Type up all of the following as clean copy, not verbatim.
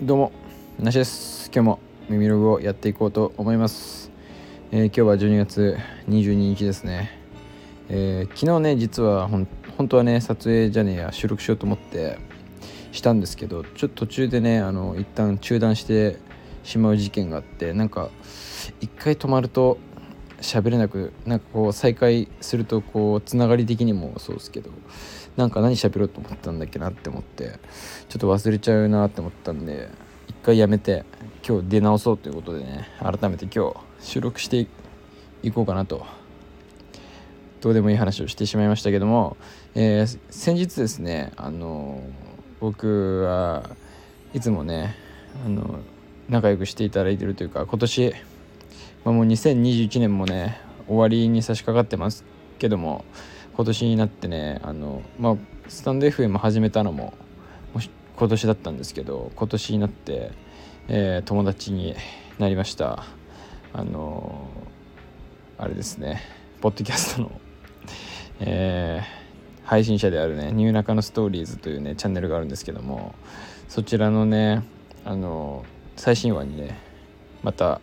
どうもなしです。今日も耳ログをやっていこうと思います。今日は12月22日ですね。昨日ね、実は本当はね、撮影じゃねえや収録しようと思ってしたんですけど、ちょっと途中でね一旦中断してしまう事件があって、なんか一回止まると喋れなく、なんかこう再開するとこうつながり的にもそうですけど、なんか何喋ろうと思ったんだっけなって思って、ちょっと忘れちゃうなって思ったんで、一回やめて今日出直そうということでね、改めて今日収録していこうかなと。どうでもいい話をしてしまいましたけども、先日ですね、僕はいつもね仲良くしていただいているというか、今年もう2021年もね終わりに差し掛かってますけども、今年になってねスタンド FM 始めたのも今年だったんですけど、今年になって、友達になりました。あれですね、ポッドキャストの、配信者であるねニューナカのストーリーズというねチャンネルがあるんですけども、そちらのね最新話にねまた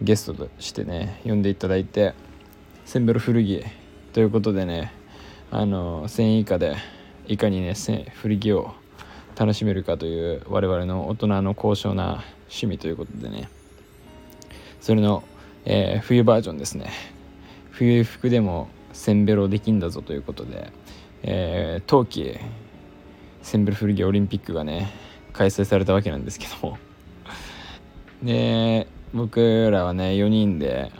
ゲストとしてね呼んでいただいて、センベロ古着ということでね、1000円以下でいかにね古着を楽しめるかという我々の大人の高尚な趣味ということでね、それの、冬バージョンですね。冬服でもセンベロできんだぞということで、冬季センベロ古着オリンピックがね開催されたわけなんですけどもで僕らはね4人で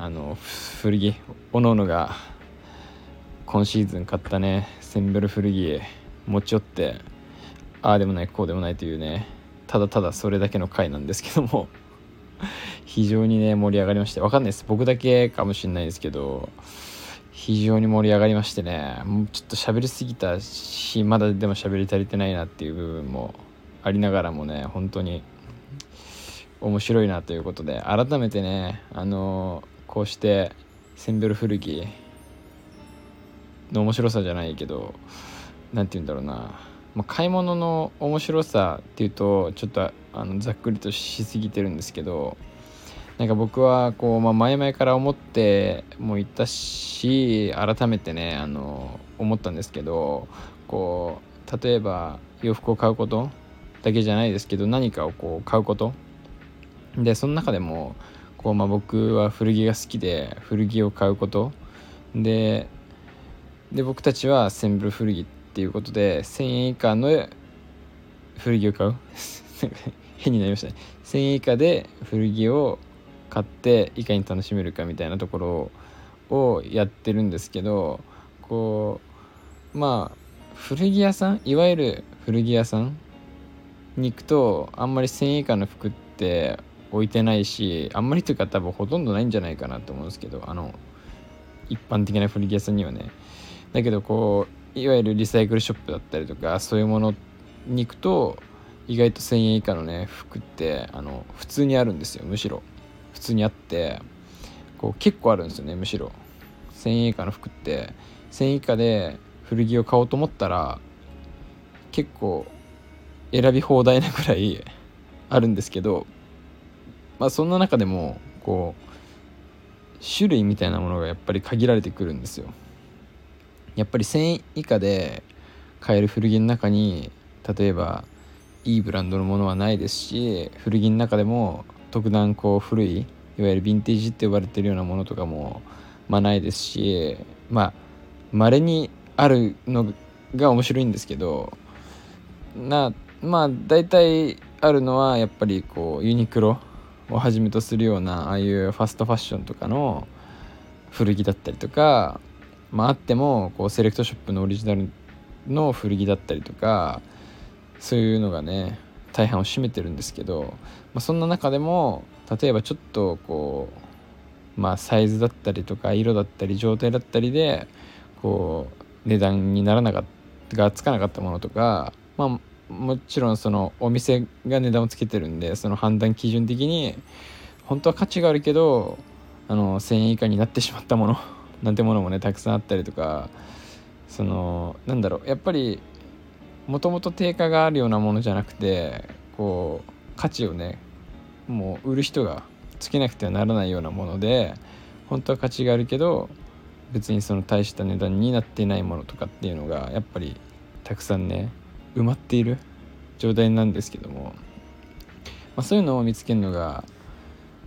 古着おのおのが今シーズン買ったねセンベロ古着持ち寄って、ああでもないこうでもないというね、ただただそれだけの回なんですけども非常にね盛り上がりまして、わかんないです、僕だけかもしれないですけど、非常に盛り上がりましてね、もうちょっと喋りすぎたし、まだでも喋り足りてないなっていう部分もありながらもね、本当に面白いなということで、改めてねこうしてセンベロ古着の面白さじゃないけど、なんて言うんだろうな、買い物の面白さっていうとちょっとざっくりとしすぎてるんですけど、なんか僕はこう、前々から思ってもいたし、改めてね思ったんですけど、こう例えば洋服を買うことだけじゃないですけど、何かをこう買うことで、その中でもこう、僕は古着が好きで古着を買うことで僕たちはセンベロ古着っていうことで1000円以下の古着を買う変になりましたね。1000円以下で古着を買っていかに楽しめるかみたいなところをやってるんですけど、こう古着屋さん、いわゆる古着屋さんに行くとあんまり1000円以下の服って置いてないし、あんまりというか多分ほとんどないんじゃないかなと思うんですけど、一般的な古着屋さんにはね。だけどこういわゆるリサイクルショップだったりとか、そういうものに行くと意外と1000円以下のね服って普通にあるんですよ。むしろ普通にあって、こう結構あるんですよね。むしろ1000円以下の服って、1000円以下で古着を買おうと思ったら結構選び放題なくらいあるんですけど、そんな中でもこう種類みたいなものがやっぱり限られてくるんですよ。やっぱり1000円以下で買える古着の中に、例えばいいブランドのものはないですし、古着の中でも特段こう古い、いわゆるヴィンテージって呼ばれてるようなものとかもないですし、稀にあるのが面白いんですけど、大体あるのはやっぱりこうユニクロをはじめとするような、ああいうファストファッションとかの古着だったりとか、あってもこうセレクトショップのオリジナルの古着だったりとか、そういうのがね大半を占めてるんですけど、そんな中でも例えばちょっとこうサイズだったりとか色だったり状態だったりでこう値段にならなかったがつかなかったものとか、もちろんそのお店が値段をつけてるんで、その判断基準的に本当は価値があるけど1000円以下になってしまったものなんてものもねたくさんあったりとか、そのやっぱりもともと定価があるようなものじゃなくて、こ価値をねもう売る人がつけなくてはならないようなもので、本当は価値があるけど別にその大した値段になっていないものとかっていうのがやっぱりたくさんね埋まっている状態なんですけども、そういうのを見つけるのが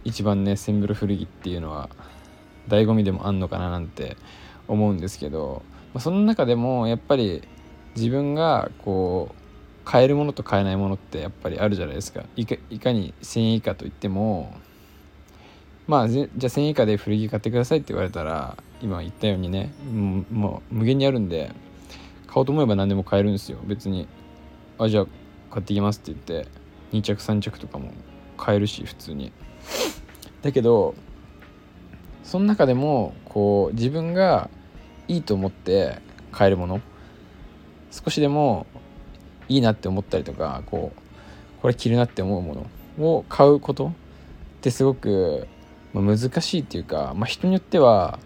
一番ねセンブロ古着っていうのは醍醐味でもあんのかななんて思うんですけど、その中でもやっぱり自分がこう買えるものと買えないものってやっぱりあるじゃないですか。いかに1000円以下といっても、じゃあ1000円以下で古着買ってくださいって言われたら、今言ったようにねもう無限にあるんで、買おうと思えば何でも買えるんですよ。別にじゃあ買ってきますって言って2着3着とかも買えるし普通に。だけどその中でもこう自分がいいと思って買えるもの、少しでもいいなって思ったりとか、これ着るなって思うものを買うことってすごく難しいっていうか、人によっては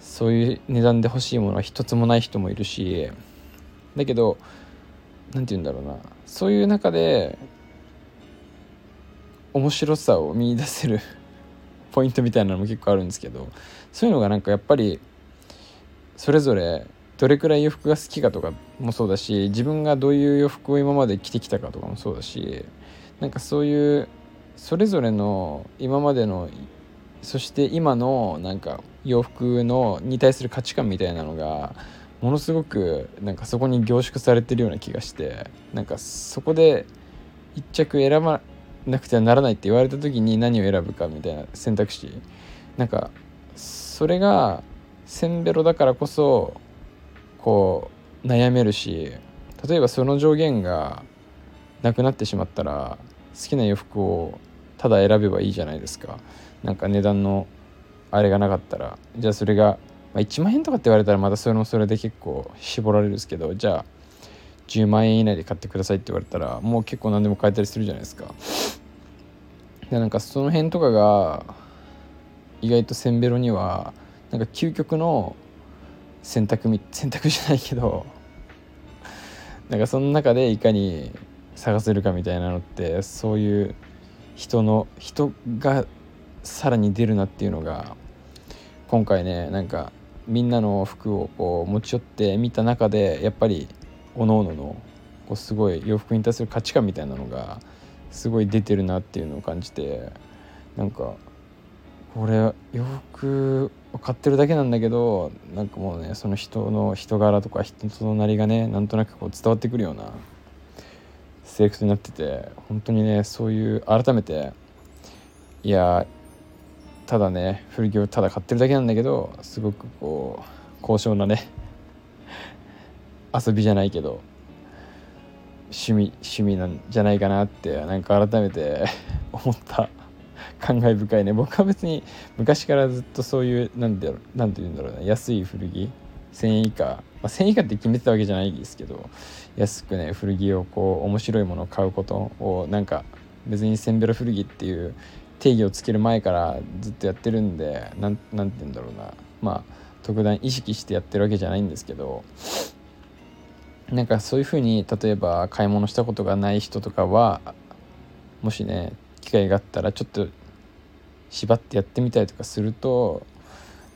そういう値段で欲しいものは一つもない人もいるし、だけどなんて言うんだろうな、そういう中で面白さを見出せるポイントみたいなのも結構あるんですけど、そういうのがなんかやっぱりそれぞれどれくらい洋服が好きかとかもそうだし、自分がどういう洋服を今まで着てきたかとかもそうだし、なんかそういうそれぞれの今までの、そして今のなんか洋服のに対する価値観みたいなのがものすごくなんかそこに凝縮されてるような気がして、なんかそこで一着選ばなくてはならないって言われた時に何を選ぶかみたいな選択肢、なんかそれがセンベロだからこそこう悩めるし、例えばその上限がなくなってしまったら好きな洋服をただ選べばいいじゃないですか。なんか値段のあれがなかったら、じゃあそれが、1万円とかって言われたらまたそれもそれで結構絞られるんですけど、じゃあ10万円以内で買ってくださいって言われたらもう結構何でも買えたりするじゃないですか。でなんかその辺とかが意外とセンベロにはなんか究極の選択じゃないけど、なんかその中でいかに探せるかみたいなのって、そういう人がさらに出るなっていうのが今回ね、なんかみんなの服をこう持ち寄ってみた中で、やっぱり各々のこうすごい洋服に対する価値観みたいなのがすごい出てるなっていうのを感じて、なんかこれ洋服を買ってるだけなんだけど、なんかもうねその人柄とか人のなりがねなんとなくこう伝わってくるようなセレクトになってて、本当にねそういう改めて、いやただね古着をただ買ってるだけなんだけど、すごくこう高尚なね遊びじゃないけど趣味なんじゃないかなって、なんか改めて思った感慨深いね。僕は別に昔からずっとそういうなんて言うんだろうな、安い古着1000円以下、1000円以下って決めてたわけじゃないですけど、安くね古着をこう面白いものを買うことを、なんか別にセンベロ古着っていう定義をつける前からずっとやってるんで、なんて言うんだろうな、特段意識してやってるわけじゃないんですけど、なんかそういう風に例えば買い物したことがない人とかは、もしね機会があったらちょっと縛ってやってみたりとかすると、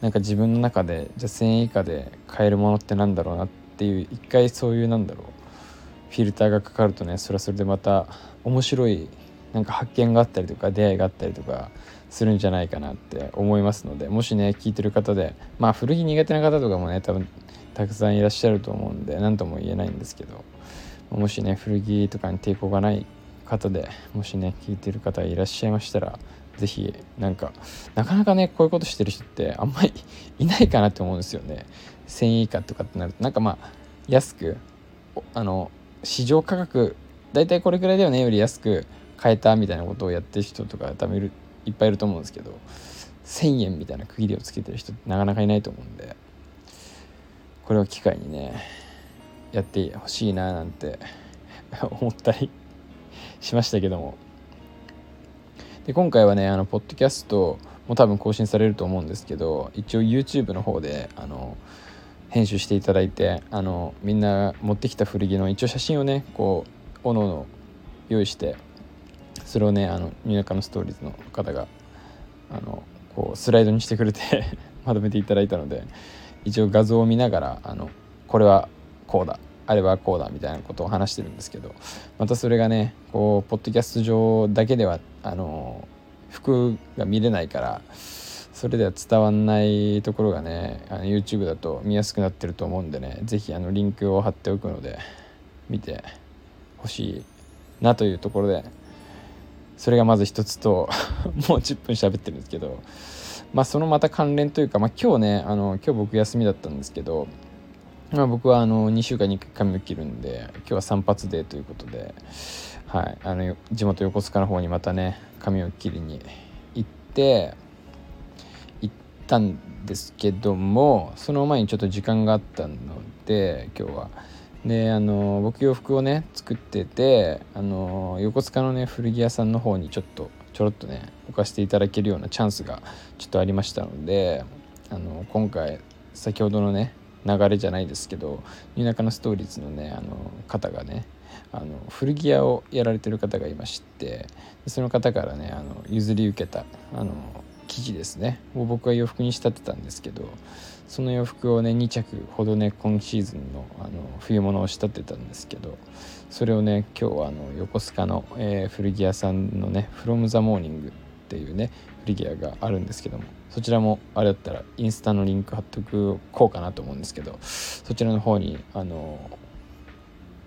なんか自分の中でじゃあ1000円以下で買えるものってなんだろうなっていう、一回そういうフィルターがかかるとね、それはそれでまた面白いなんか発見があったりとか出会いがあったりとかするんじゃないかなって思いますので、もしね聞いてる方で古着苦手な方とかもね多分たくさんいらっしゃると思うんで何とも言えないんですけど、もしね古着とかに抵抗がない方で、もしね聞いてる方いらっしゃいましたら、ぜひなんかなかなかねこういうことしてる人ってあんまりいないかなって思うんですよね。1000円以下とかってなると、なんか安く市場価格だいたいこれくらいだよねより安く買えたみたいなことをやってる人とか多分いっぱいいると思うんですけど、1000円みたいな区切りをつけてる人ってなかなかいないと思うんで、これを機会にねやってほしいななんて思ったりしましたけども。で今回はねポッドキャストも多分更新されると思うんですけど、一応 YouTube の方で編集していただいて、みんな持ってきた古着の一応写真をねこうおのおの用意してそれをね、みなかのストーリーズの方がこうスライドにしてくれてまとめていただいたので、一応画像を見ながらこれはこうだ、あれはこうだみたいなことを話してるんですけど、またそれがねこうポッドキャスト上だけでは服が見れないから、それでは伝わんないところがねYouTube だと見やすくなってると思うんでね、ぜひリンクを貼っておくので見てほしいなというところで、それがまず一つともう10分喋ってるんですけど、そのまた関連というか、今日ね今日僕休みだったんですけど、僕は2週間に1回髪を切るんで、今日は散髪デーということで、はい、地元横須賀の方にまたね髪を切りに行ったんですけども、その前にちょっと時間があったので今日はで僕洋服をね作ってて、横須賀のね古着屋さんの方にちょろっとね置かせていただけるようなチャンスがちょっとありましたので、今回先ほどのね流れじゃないですけど、田舎のストーリーズのね方がね古着屋をやられてる方がいまして、その方からね譲り受けた生地ですねを僕は洋服に仕立てたんですけど、その洋服をね2着ほどね今シーズンの冬物を仕立てたんですけど、それをね今日は横須賀の古着屋さんのねfrom the morningっていうね古着屋があるんですけども、そちらもあれだったらインスタのリンク貼っとくこうかなと思うんですけど、そちらの方に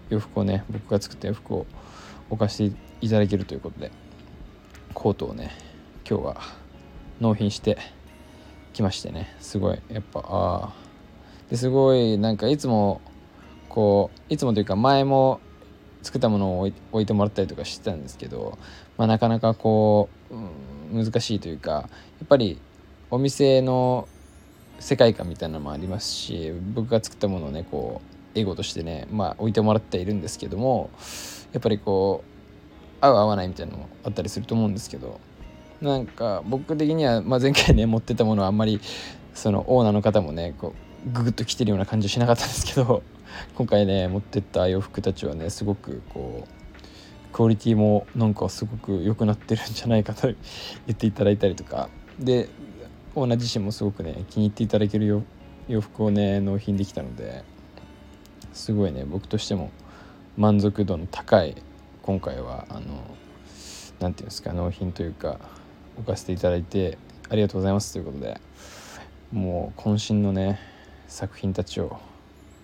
洋服をね僕が作った洋服を置かせていただけるということで、コートをね今日は納品してきましてね、すごいやっぱですごいなんかいつもというか前も作ったものを置いてもらったりとかしてたんですけど、なかなか難しいというか、やっぱりお店の世界観みたいなのもありますし、僕が作ったものをねエゴとしてね置いてもらっているんですけども、やっぱり合う合わないみたいなのもあったりすると思うんですけど、なんか僕的には、前回ね持ってたものはあんまりそのオーナーの方もねググッと来てるような感じはしなかったんですけど、今回ね持ってった洋服たちはねすごくクオリティもなんかすごく良くなってるんじゃないかと言っていただいたりとかで、オーナー自身もすごくね気に入っていただける洋服をね納品できたので、すごいね僕としても満足度の高い今回はなんていうんですか納品というか置かせていただいてありがとうございますということで、もう渾身のね作品たちを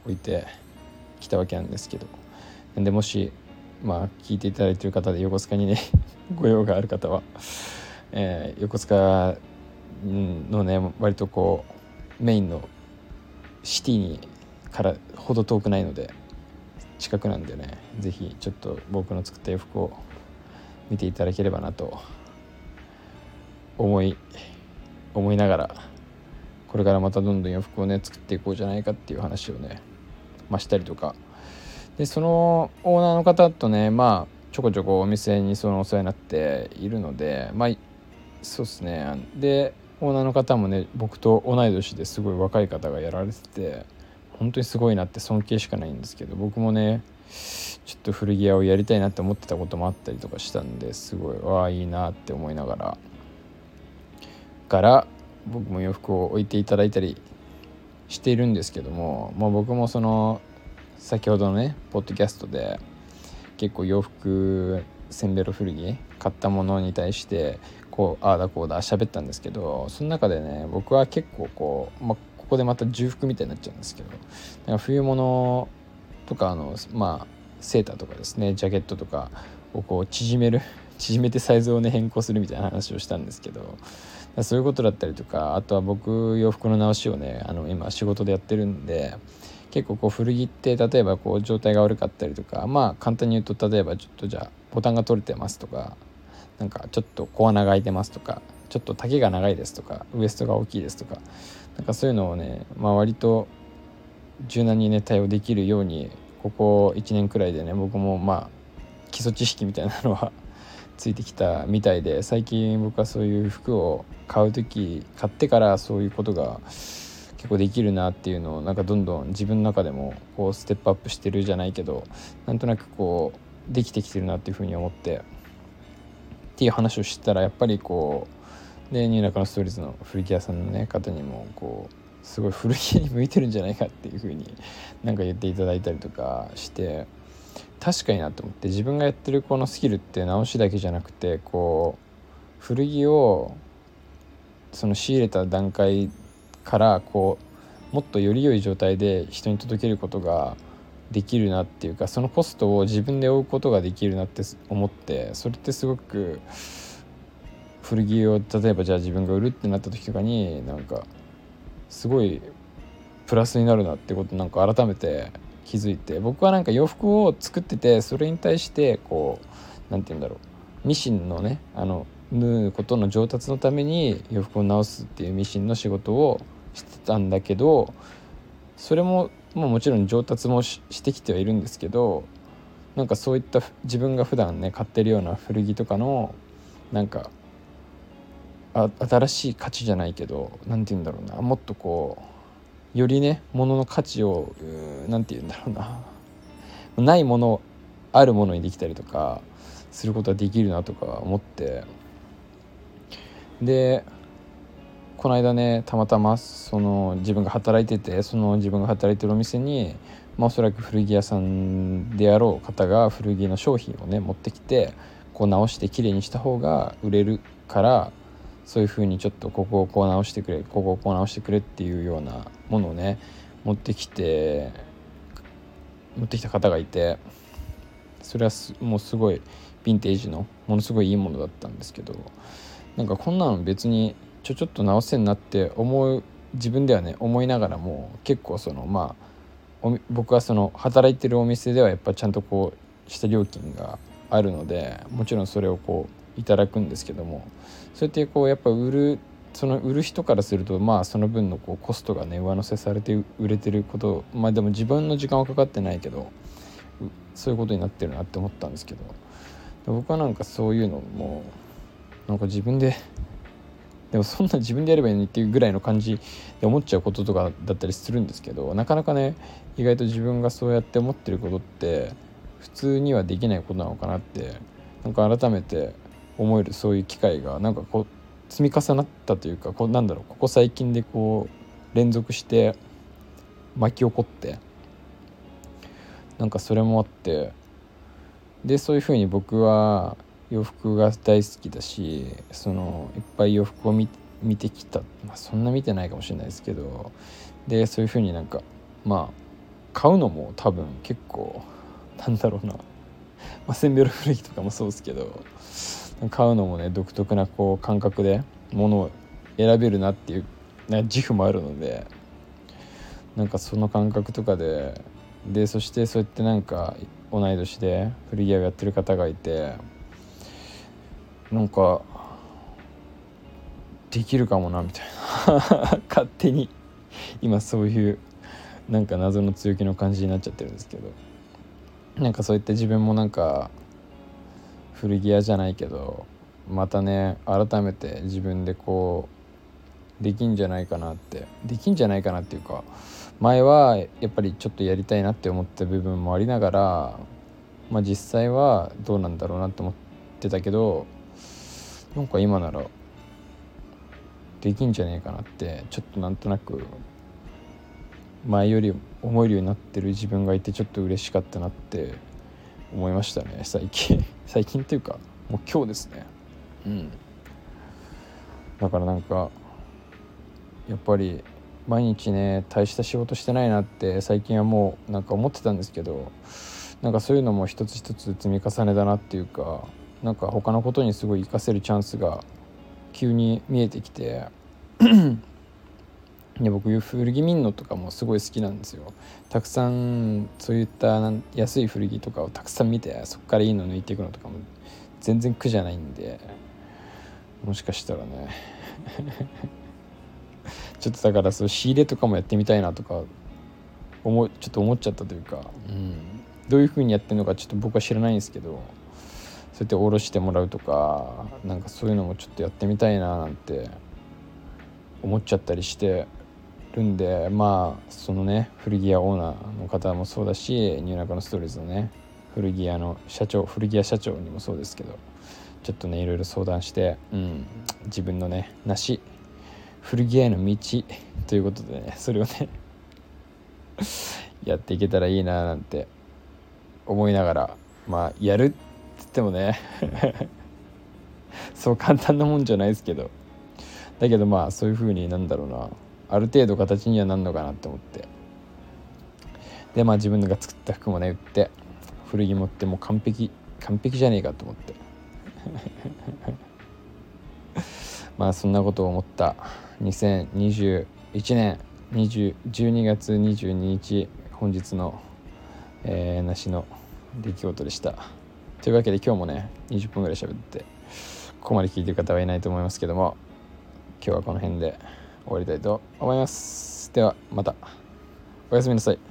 置いてきたわけなんですけど、なんでもし聞いていただいている方で横須賀にねご用がある方は、横須賀のね割とメインのシティにからほど遠くないので近くなんでね、ぜひちょっと僕の作った洋服を見ていただければなと思いながら、これからまたどんどん洋服をね作っていこうじゃないかっていう話をねしたりとかで、そのオーナーの方とねちょこちょこお店にお世話になっているので、そうですね。でオーナーの方もね僕と同い年ですごい若い方がやられてて、本当にすごいなって尊敬しかないんですけど、僕もねちょっと古着屋をやりたいなって思ってたこともあったりとかしたんで、すごいいいなって思いながら僕も洋服を置いていただいたりしているんですけども、僕も先ほどのねポッドキャストで結構洋服せんべろ古着買ったものに対してああだこうだ喋ったんですけど、その中でね僕は結構ここでまた重複みたいになっちゃうんですけど、なんか冬物とかセーターとかですねジャケットとかを縮めてサイズをね変更するみたいな話をしたんですけど、そういうことだったりとか、あとは僕洋服の直しをね今仕事でやってるんで、結構古着って例えば状態が悪かったりとか、簡単に言うと例えばちょっとじゃあボタンが取れてますとか、なんかちょっと小穴が開いてますとか、ちょっと丈が長いですとか、ウエストが大きいですとか、なんかそういうのをね割と柔軟にね対応できるようにここ1年くらいでね僕も基礎知識みたいなのはついてきたみたいで、最近僕はそういう服を買ってからそういうことが結構できるなっていうのをなんかどんどん自分の中でもステップアップしてるじゃないけど、なんとなくできてきてるなっていうふうに思って、っていう話をしたら、やっぱりこうでニューナカのストーリーズの古着屋さんの、ね、方にもこうすごい古着に向いてるんじゃないかっていう風になんか言っていただいたりとかして、確かになと思って、自分がやってるこのスキルって直しだけじゃなくて、こう古着をその仕入れた段階からこうもっとより良い状態で人に届けることができるなっていうか、そのコストを自分で負うことができるなって思って、それってすごく古着を例えばじゃあ自分が売るってなった時とかになんかすごいプラスになるなってことなんか改めて気づいて、僕はなんか洋服を作ってて、それに対してこうなんて言うんだろう、ミシンのね縫うことの上達のために洋服を直すっていうミシンの仕事をしてたんだけど、それももちろん上達もしてきてはいるんですけど、なんかそういった自分が普段ね買ってるような古着とかのなんか新しい価値じゃないけど、なんて言うんだろうな、もっとこうよりね物の価値をなんて言うんだろうな、ないものあるものにできたりとかすることはできるなとか思って、でこの間ねたまたまその自分が働いてて、その自分が働いてるお店に、まあ、おそらく古着屋さんであろう方が古着の商品をね持ってきて、こう直してきれいにした方が売れるから、そういう風にちょっとここをこう直してくれ、ここをこう直してくれっていうようなものをね持ってきた方がいて、それはもうすごいヴィンテージのものすごいいいものだったんですけど、なんかこんなの別にちょっと直せんなって思う、自分ではね思いながらも、結構そのまあ僕はその働いてるお店ではやっぱちゃんとこうした料金があるので、もちろんそれをこういただくんですけども、そうやってこうやっぱ売る人からすると、まあその分のこうコストがね上乗せされて売れてること、まあでも自分の時間はかかってないけどそういうことになってるなって思ったんですけど、僕はなんかそういうのもなんか自分ででもそんな自分でやればいいのにっていうぐらいの感じで思っちゃうこととかだったりするんですけど、なかなかね意外と自分がそうやって思ってることって普通にはできないことなのかなって、なんか改めて思える、そういう機会がなんかこう積み重なったというか、こうなんだろう、ここ最近でこう連続して巻き起こって、なんかそれもあって、でそういうふうに僕は洋服が大好きだし、そのいっぱい洋服を 見てきた、まあ、そんな見てないかもしれないですけど、でそういう風になんかまあ買うのも多分結構なんだろうな、まあ、センベロ古着とかもそうですけど、買うのもね独特なこう感覚で物を選べるなっていう自負もあるので、なんかその感覚とかでそしてそうやってなんか同い年で古着屋をやってる方がいて、なんかできるかもなみたいな勝手に今そういうなんか謎の強気の感じになっちゃってるんですけど、なんかそういった自分もなんか古着屋じゃないけど、またね改めて自分でこうできんじゃないかなっていうか、前はやっぱりちょっとやりたいなって思った部分もありながら、まあ実際はどうなんだろうなって思ってたけど、なんか今ならできんじゃねえかなってちょっとなんとなく前より思えるようになってる自分がいて、ちょっと嬉しかったなって思いましたね最近っていうかもう今日ですね。だからなんかやっぱり毎日ね大した仕事してないなって最近はもうなんか思ってたんですけど、なんかそういうのも一つ一つ積み重ねだなっていうか、なんか他のことにすごい活かせるチャンスが急に見えてきてで僕古着見んのとかもすごい好きなんですよ。たくさんそういった安い古着とかをたくさん見て、そこからいいの抜いていくのとかも全然苦じゃないんで、もしかしたらねちょっとだからそう仕入れとかもやってみたいなとかちょっと思っちゃったというか、どういう風にやってるのかちょっと僕は知らないんですけど、そうやって下ろしてもらうとか、なんかそういうのもちょっとやってみたいななんて思っちゃったりしてるんで、まあそのね古着屋オーナーの方もそうだし、ニューナカのストーリーズのね古着屋の社長にもそうですけど、ちょっとねいろいろ相談して、自分のね梨古着への道ということでね、それをねやっていけたらいいななんて思いながら、まあやるって言ってもねそう簡単なもんじゃないですけど、だけどまあそういう風になんだろうな、ある程度形にはなんのかなって思って、でまあ自分が作った服もね売って、古着持ってもう完璧じゃねえかと思ってまあそんなことを思った2021年12月22日本日の、梨の出来事でした。というわけで今日もね20分ぐらい喋って、ここまで聞いてる方はいないと思いますけども、今日はこの辺で終わりたいと思います。ではまた、おやすみなさい。